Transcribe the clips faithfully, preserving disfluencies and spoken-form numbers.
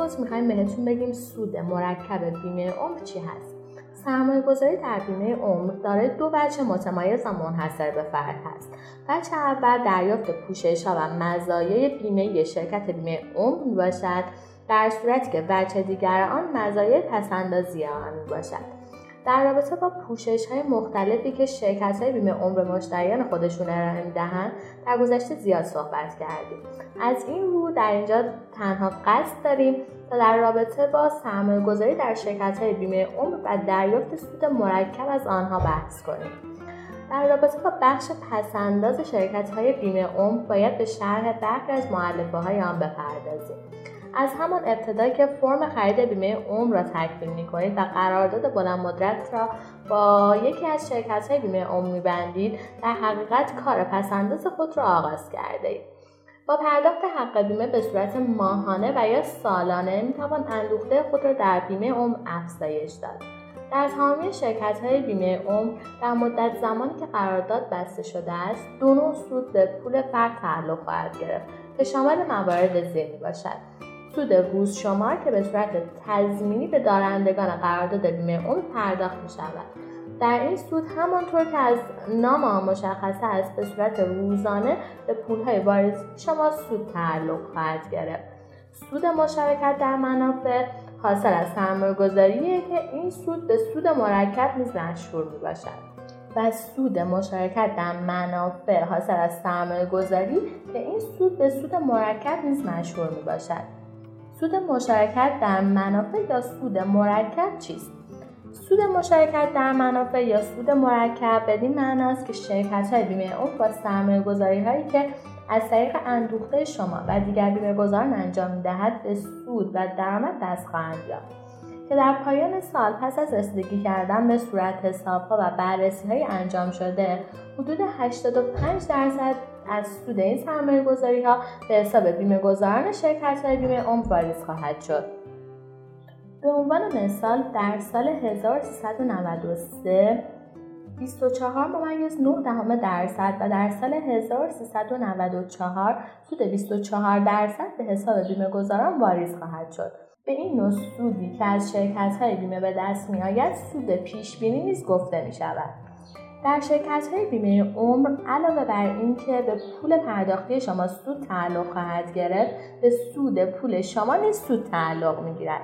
اپیزود میخوایم بهتون بگیم سود مرکب بیمه عمر چی هست. سرمایه گذاری در بیمه عمر دارای دو بخش متمایز و منحصر به فرد هست. بخش اول دریافت پوشش‌ها و مزایای بیمه شرکت بیمه عمر میباشد، در صورتی که بخش دیگر آن مزایای پس‌اندازی آن میباشد. در رابطه با پوشش‌های مختلفی که شرکت‌های بیمه عمر به مشتریان خودشون ارائه می‌دهند، در گذشته زیاد صحبت کردیم. از این رو در اینجا تنها قصد داریم تا در رابطه با سرمایه‌گذاری در شرکت‌های بیمه عمر و دریافت سود مرکب از آنها بحث کنیم. در رابطه با بخش پس‌انداز شرکت‌های بیمه عمر باید به شرح برخی از مؤلفه‌های آن بپردازیم. از همان ابتدا که فرم خرید بیمه عمر را تکمیل می‌کنید و قرارداد بلند مدت را با یکی از شرکت‌های بیمه عمر می‌بندید، در حقیقت کار پس‌انداز خود را آغاز کرده‌اید. با پرداخت حق بیمه به صورت ماهانه و یا سالانه می‌توان اندوخته خود را در بیمه عمر افزایش داد. در تمامی شرکت‌های بیمه عمر در مدت زمانی که قرارداد بسته شده است، دو نوع سود به پول فرد تعلق خواهد گرفت که شامل موارد زیر می‌باشد: سود روز شمار که به صورت تضمینی به دارندگان قرارداد بیمه عمر پرداخت می شود. در این سود همانطور که از نام آن مشخصه است، به صورت روزانه به پولهای وارد شما سود تعلق خواهد گرفت. سود مشارکت در منافع حاصل از سرمایه‌گذاریه که این سود به سود مرکب نیز مشهور می باشد. و سود مشارکت در منافع حاصل از سرمایه‌گذاری که این سود به سود مرکب نیز مشهور می باشد. سود مشارکت در منافع یا سود مرکب چیست؟ سود مشارکت در منافع یا سود مرکب بدین معناست که شرکت‌های بیمه عمر با سرمایه‌گذاری‌هایی که از طریق اندوخته شما و دیگر بیمه‌گذاران انجام می‌دهد به سود و درآمد دست خواهند یافت که در پایان سال پس از رسیدگی کردن به صورت حساب‌ها و بررسی‌های انجام شده، حدود هشتاد و پنج درصد از سود این سرمایه‌گذاری‌ها به حساب بیمه‌گذاران شرکت‌های بیمه عمر واریز خواهد شد. به عنوان مثال در سال هزار و سیصد و نود و سه بیست و چهار ممیز نه دهم درصد و در سال هزار و سیصد و نود و چهار سود بیست و چهار درصد به حساب بیمه‌گذاران واریز خواهد شد. به این نوع سودی که از شرکت‌های بیمه به دست می‌آید سود پیش‌بینی نیز گفته می‌شود. در شرکت‌های بیمه عمر علاوه بر این که به پول پرداختی شما سود تعلق خواهد گرفت، به سود پول شما نیز سود تعلق می‌گیرد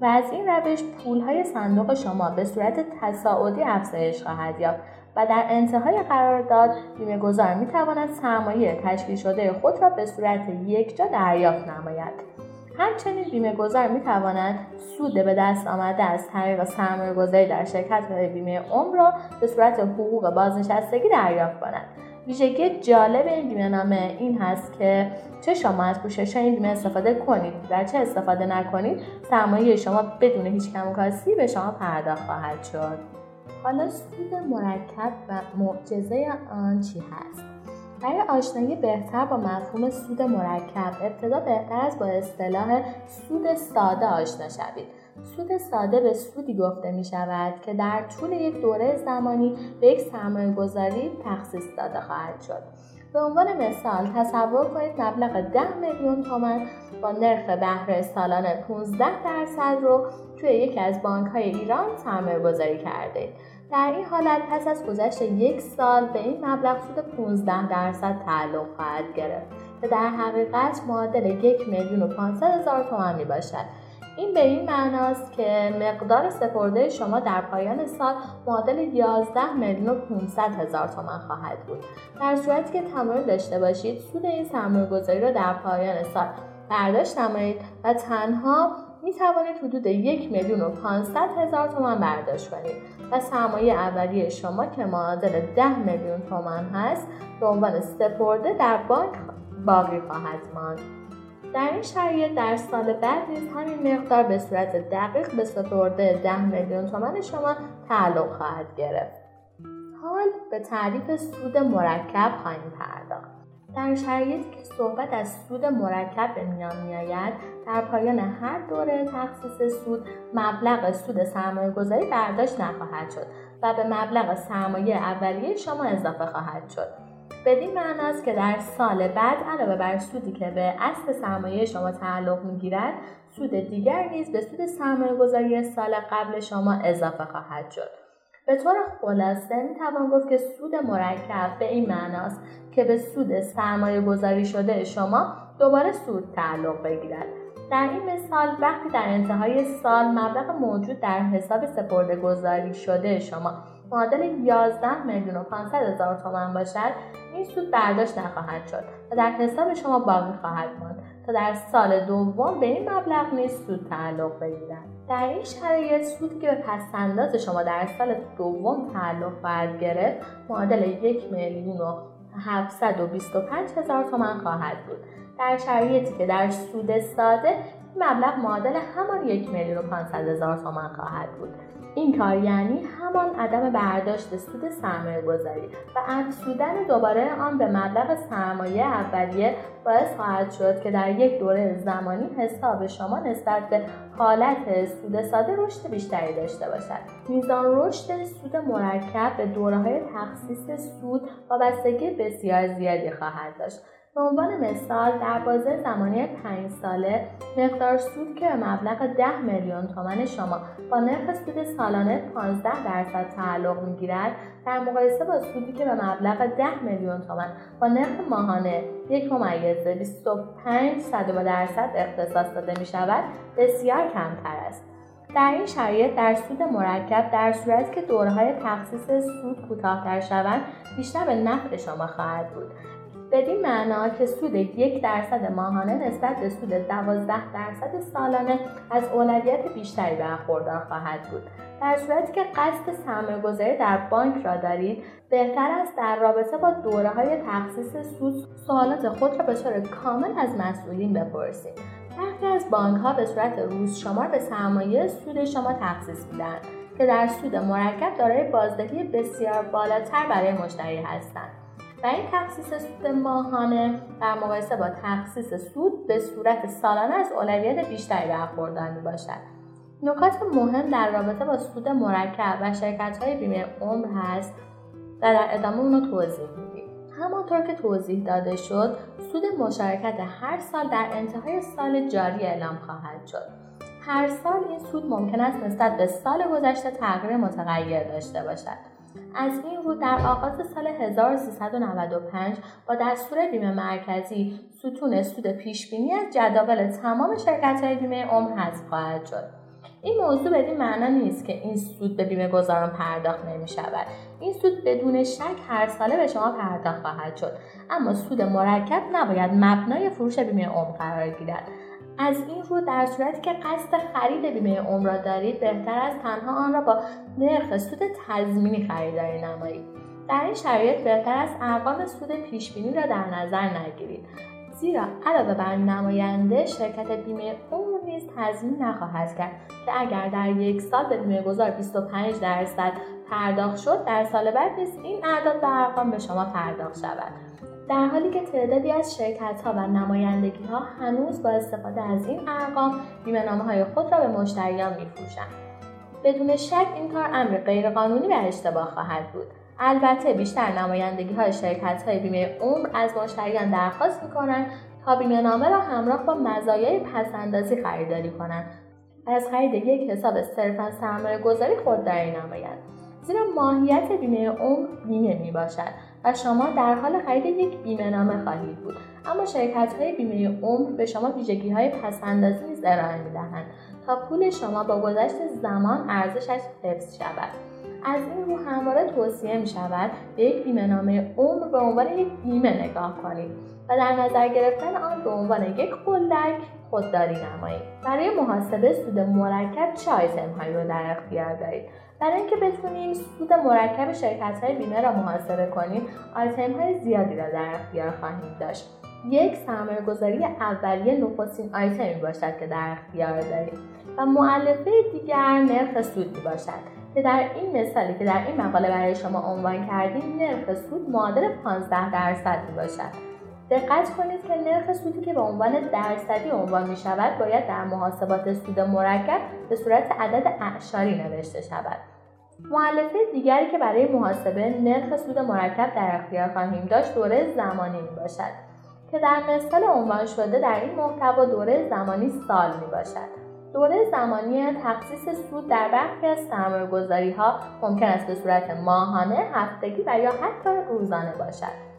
و از این روش پول‌های صندوق شما به صورت تصاعدی افزایش خواهد یافت و در انتهای قرارداد بیمه‌گذار می‌تواند سرمایه تشکیل شده خود را به صورت یکجا دریافت نماید. همچنین بیمه‌گذار می‌تواند سود به دست آمده از طریق سرمایه‌گذاری در شرکت‌های بیمه عمر را به صورت حقوق بازنشستگی دریافت کند. ویژگی جالب این بیمه‌نامه این هست که چه شما از پوشش‌های این بیمه استفاده کنید و چه استفاده نکنید، سرمایه شما بدون هیچ کم و کاستی به شما پرداخت خواهد شد. حالا سود مرکب و معجزه آن چی هست؟ برای آشنایی بهتر با مفهوم سود مرکب، ابتدا بهتر است با اصطلاح سود ساده آشنا شوید. سود ساده به سودی گفته می شود که در طول یک دوره زمانی به یک سرمایه‌گذاری تخصیص داده خواهد شد. به عنوان مثال تصور کنید مبلغ ده میلیون تومان با نرخ بهره سالانه پانزده درصد رو توی یکی از بانک‌های ایران سرمایه‌گذاری کردید. در این حالت پس از گذشت یک سال به این مبلغ سود پانزده درصد تعلق خواهد گرفت که در حقیقت معادل یک میلیون و پانصد هزار تومان می باشد. این به این معناست که مقدار سپرده شما در پایان سال معادل یازده میلیون و پانصد هزار تومان خواهد بود. در صورتی که تمایل داشته باشید سود این سرمایه‌گذاری را در پایان سال برداشت نمایید و تنها می توانید حدود یک میلیون و پانصد هزار تومان برداشت کنید و سرمایه اولیه شما که معادل ده میلیون تومان هست به عنوان سپرده در بانک باقی خواهد ماند. در این شرایط در سال بعد نیز همین مقدار به صورت دقیق به سپرده ده میلیون تومان شما تعلق خواهد گرفت. حال به تعریف سود مرکب خواهیم پرداخت. در شرایطی که صحبت از سود مرکب به میان می‌آید، در پایان هر دوره تخصیص سود مبلغ سود سرمایه‌گذاری برداشت نخواهد شد و به مبلغ سرمایه اولیه شما اضافه خواهد شد. بدین معنی است که در سال بعد علاوه بر سودی که به اصل سرمایه شما تعلق می‌گیرد، سود دیگر نیز به سود سرمایه‌گذاری سال قبل شما اضافه خواهد شد. به طور خلاصه می‌توان گفت که سود مرکب به این معنی است که به سود سرمایه‌گذاری شده شما دوباره سود تعلق بگیرد. در این مثال وقتی در انتهای سال مبلغ موجود در حساب سپرده‌گذاری شده شما معادل یازده میلیون و پانصد هزار تومان باشد، این سود برداشت نخواهد شد و در حساب شما باقی خواهد ماند تا در سال دوم به این مبلغ نیز سود تعلق بگیرد. در این شرایط سودی که به پس‌انداز شما در سال دوم تعلق خواهد گرفت معادل یک میلیون و هفتصد و بیست و پنج هزار تومان خواهد بود. در شرایطی که در سود ساده مبلغ معادل همان یک میلیون و پانصد هزار تومان خواهد بود. این کار یعنی همان عدم برداشت سود سرمایه گذاری و افزودن دوباره آن به مبلغ سرمایه اولیه باعث خواهد شد که در یک دوره زمانی حساب شما نسبت به حالت سود ساده رشد بیشتری داشته باشد. میزان رشد سود مرکب به دوره‌های تخصیص سود وابستگی بسیار زیادی خواهد داشت. به عنوان مثال در بازه زمانی پنج ساله مقدار سود که به مبلغ ده میلیون تومان شما با نرخ سود سالانه پانزده درصد تعلق میگیرد در مقایسه با سودی که به مبلغ ده میلیون تومان با نرخ ماهانه یک ممیز بیست و پنج صدم درصد اختصاص داده می شود بسیار کمتر است. در این شرایط در سود مرکب در صورتی که دوره‌های تخصیص سود کوتاه‌تر شوند بیشتر به نفع شما خواهد بود. بدین معنا که سود یک درصد ماهانه نسبت به سود دوازده درصد سالانه از اولویت بیشتری برخوردار خواهد بود. در صورتی که قصد سرمایه‌گذاری در بانک را دارید، بهتر است در رابطه با دوره‌های تخصیص سود سوالات خود را به طور کامل از مسئولین بپرسید. برخی از بانک‌ها به صورت روز شمار به سرمایه سود شما تخصیص می‌دهند که در سود مرکب دارای بازدهی بسیار بالاتر برای مشتری هستند. و این تخصیص سود ماهانه در مقایسه با تخصیص سود به صورت سالانه از اولویت بیشتری برخوردار میباشد. نکات مهم در رابطه با سود مرکب و شرکت‌های بیمه عمر هست و در ادامه اون رو توضیح میدیم. همانطور که توضیح داده شد، سود مشارکت هر سال در انتهای سال جاری اعلام خواهد شد. هر سال این سود ممکن است نسبت به سال گذشته تغییر متغیر داشته باشد. از این رو در آغاز سال هزار و سیصد و نود و پنج با دستور بیمه مرکزی ستون سود پیشبینی از جداول تمام شرکت‌های بیمه عمر حذف خواهد شد. این موضوع بدین معنی نیست که این سود به بیمه گذاران پرداخت نمی شود. این سود بدون شک هر ساله به شما پرداخت خواهد شد، اما سود مرکب نباید مبنای فروش بیمه عمر قرار گیرد. از این رو در صورتی که قصد خرید بیمه عمر را دارید، بهتر است تنها آن را با نرخ سود تضمینی خریداری نمایید. در این شرایط بهتر است ارقام سود پیشبینی را در نظر نگیرید، زیرا علاوه بر نماینده شرکت بیمه عمر نیز تضمین نخواهد کرد که اگر در یک سال به بیمه گذار بیست و پنج درصد پرداخت شد، در سال بعد نیز این اعداد و ارقام به شما پرداخت شود. در حالی که تعدادی از شرکت‌ها و نمایندگی‌ها هنوز با استفاده از این ارقام بیمه‌نامه‌های خود را به مشتریان می‌فروشند. بدون شک این کار امر غیرقانونی و اشتباه خواهد بود. البته بیشتر نمایندگی‌های شرکت‌های بیمه عمر از مشتریان درخواست می‌کنند تا بیمه‌نامه را همراه با مزایای پس‌اندازی خریداری کنند و از خرید یک حساب صرفاً سرمایه‌گذاری خودداری نمایند. زیرا ماهیت بیمه عمر بیمه می‌باشد و شما در حال خرید یک بیمه نامه خواهید بود، اما شرکت‌های بیمه عمر به شما ویژگی‌های پس‌اندازی نیز ارائه می‌دهند تا پول شما با گذشت زمان ارزشش حفظ شود. از این رو همواره توصیه می‌شود به یک بیمه نامه عمر به عنوان یک بیمه نگاه کنید و در نظر گرفتن آن به عنوان یک قلدک خودداری نمایید. برای محاسبه سود مرکب چه آیتم‌هایی رو در اختیار دارید؟ برای اینکه بتونیم سود مرکب شرکت‌های بیمه را محاسبه کنیم، آیتم‌های زیادی را در اختیار خواهیم داشت. یک، سرمایه‌گذاری اولیه نخستین آیتمی باشد که در اختیار داریم و مؤلفه دیگر نرخ سود باشد که در این مثالی که در این مقاله برای شما عنوان کردیم نرخ سود معادل پانزده درصد باشد. دقت کنید که نرخ سودی که به عنوان درصدی عنوان می شود باید در محاسبات سود مرکب به صورت عدد اعشاری نوشته شود. مؤلفه دیگری که برای محاسبه نرخ سود مرکب در اختیار خواهیم داشت دوره زمانی می باشد که در مثال عنوان شده در این محتوا دوره زمانی سال می باشد. دوره زمانی تخصیص سود در برخی از سرمایه‌گذاری ها ممکن است به صورت ماهانه، هفتگی و یا حتی روزانه باشد.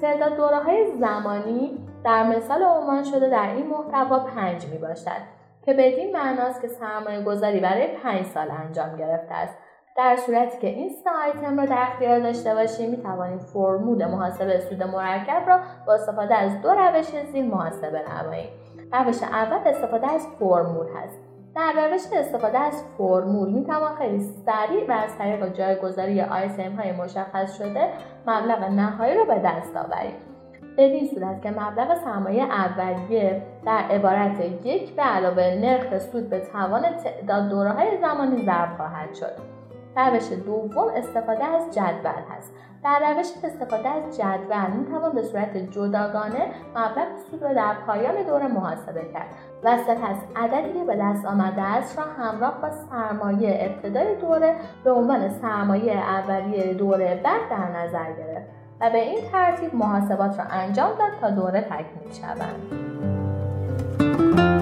تعداد دوره های زمانی در مثال عنوان شده در این محتوا پنج می باشد که بدین معناست که سرمایه گذاری برای پنج سال انجام گرفته است. در صورتی که این سه آیتم را در اختیار داشته باشیم می توانیم فرمول محاسبه سود مرکب را با استفاده از دو روش زیر محاسبه نماییم. روش اول استفاده از فرمول هست. در روش استفاده از فرمول می توان خیلی سریع و از طریق جایگزاری آیتم های مشخص شده مبلغ نهایی را به دست آوریم. بدین صورت که مبلغ سرمایه اولیه در عبارت یک به علاوه نرخ سود به توان تعداد دوره‌های زمانی ضرب خواهد شد. روش دوم استفاده از جدول هست. در روش استفاده از جدول میتوان به صورت جداگانه مبلغ سود را در پایان دوره محاسبه کرد و سپس عددی که به دست آمده است را همراه با سرمایه ابتدای دوره به عنوان سرمایه اولیه دوره بعد در نظر گرفت و به این ترتیب محاسبات را انجام داد تا دوره تکمیل شود.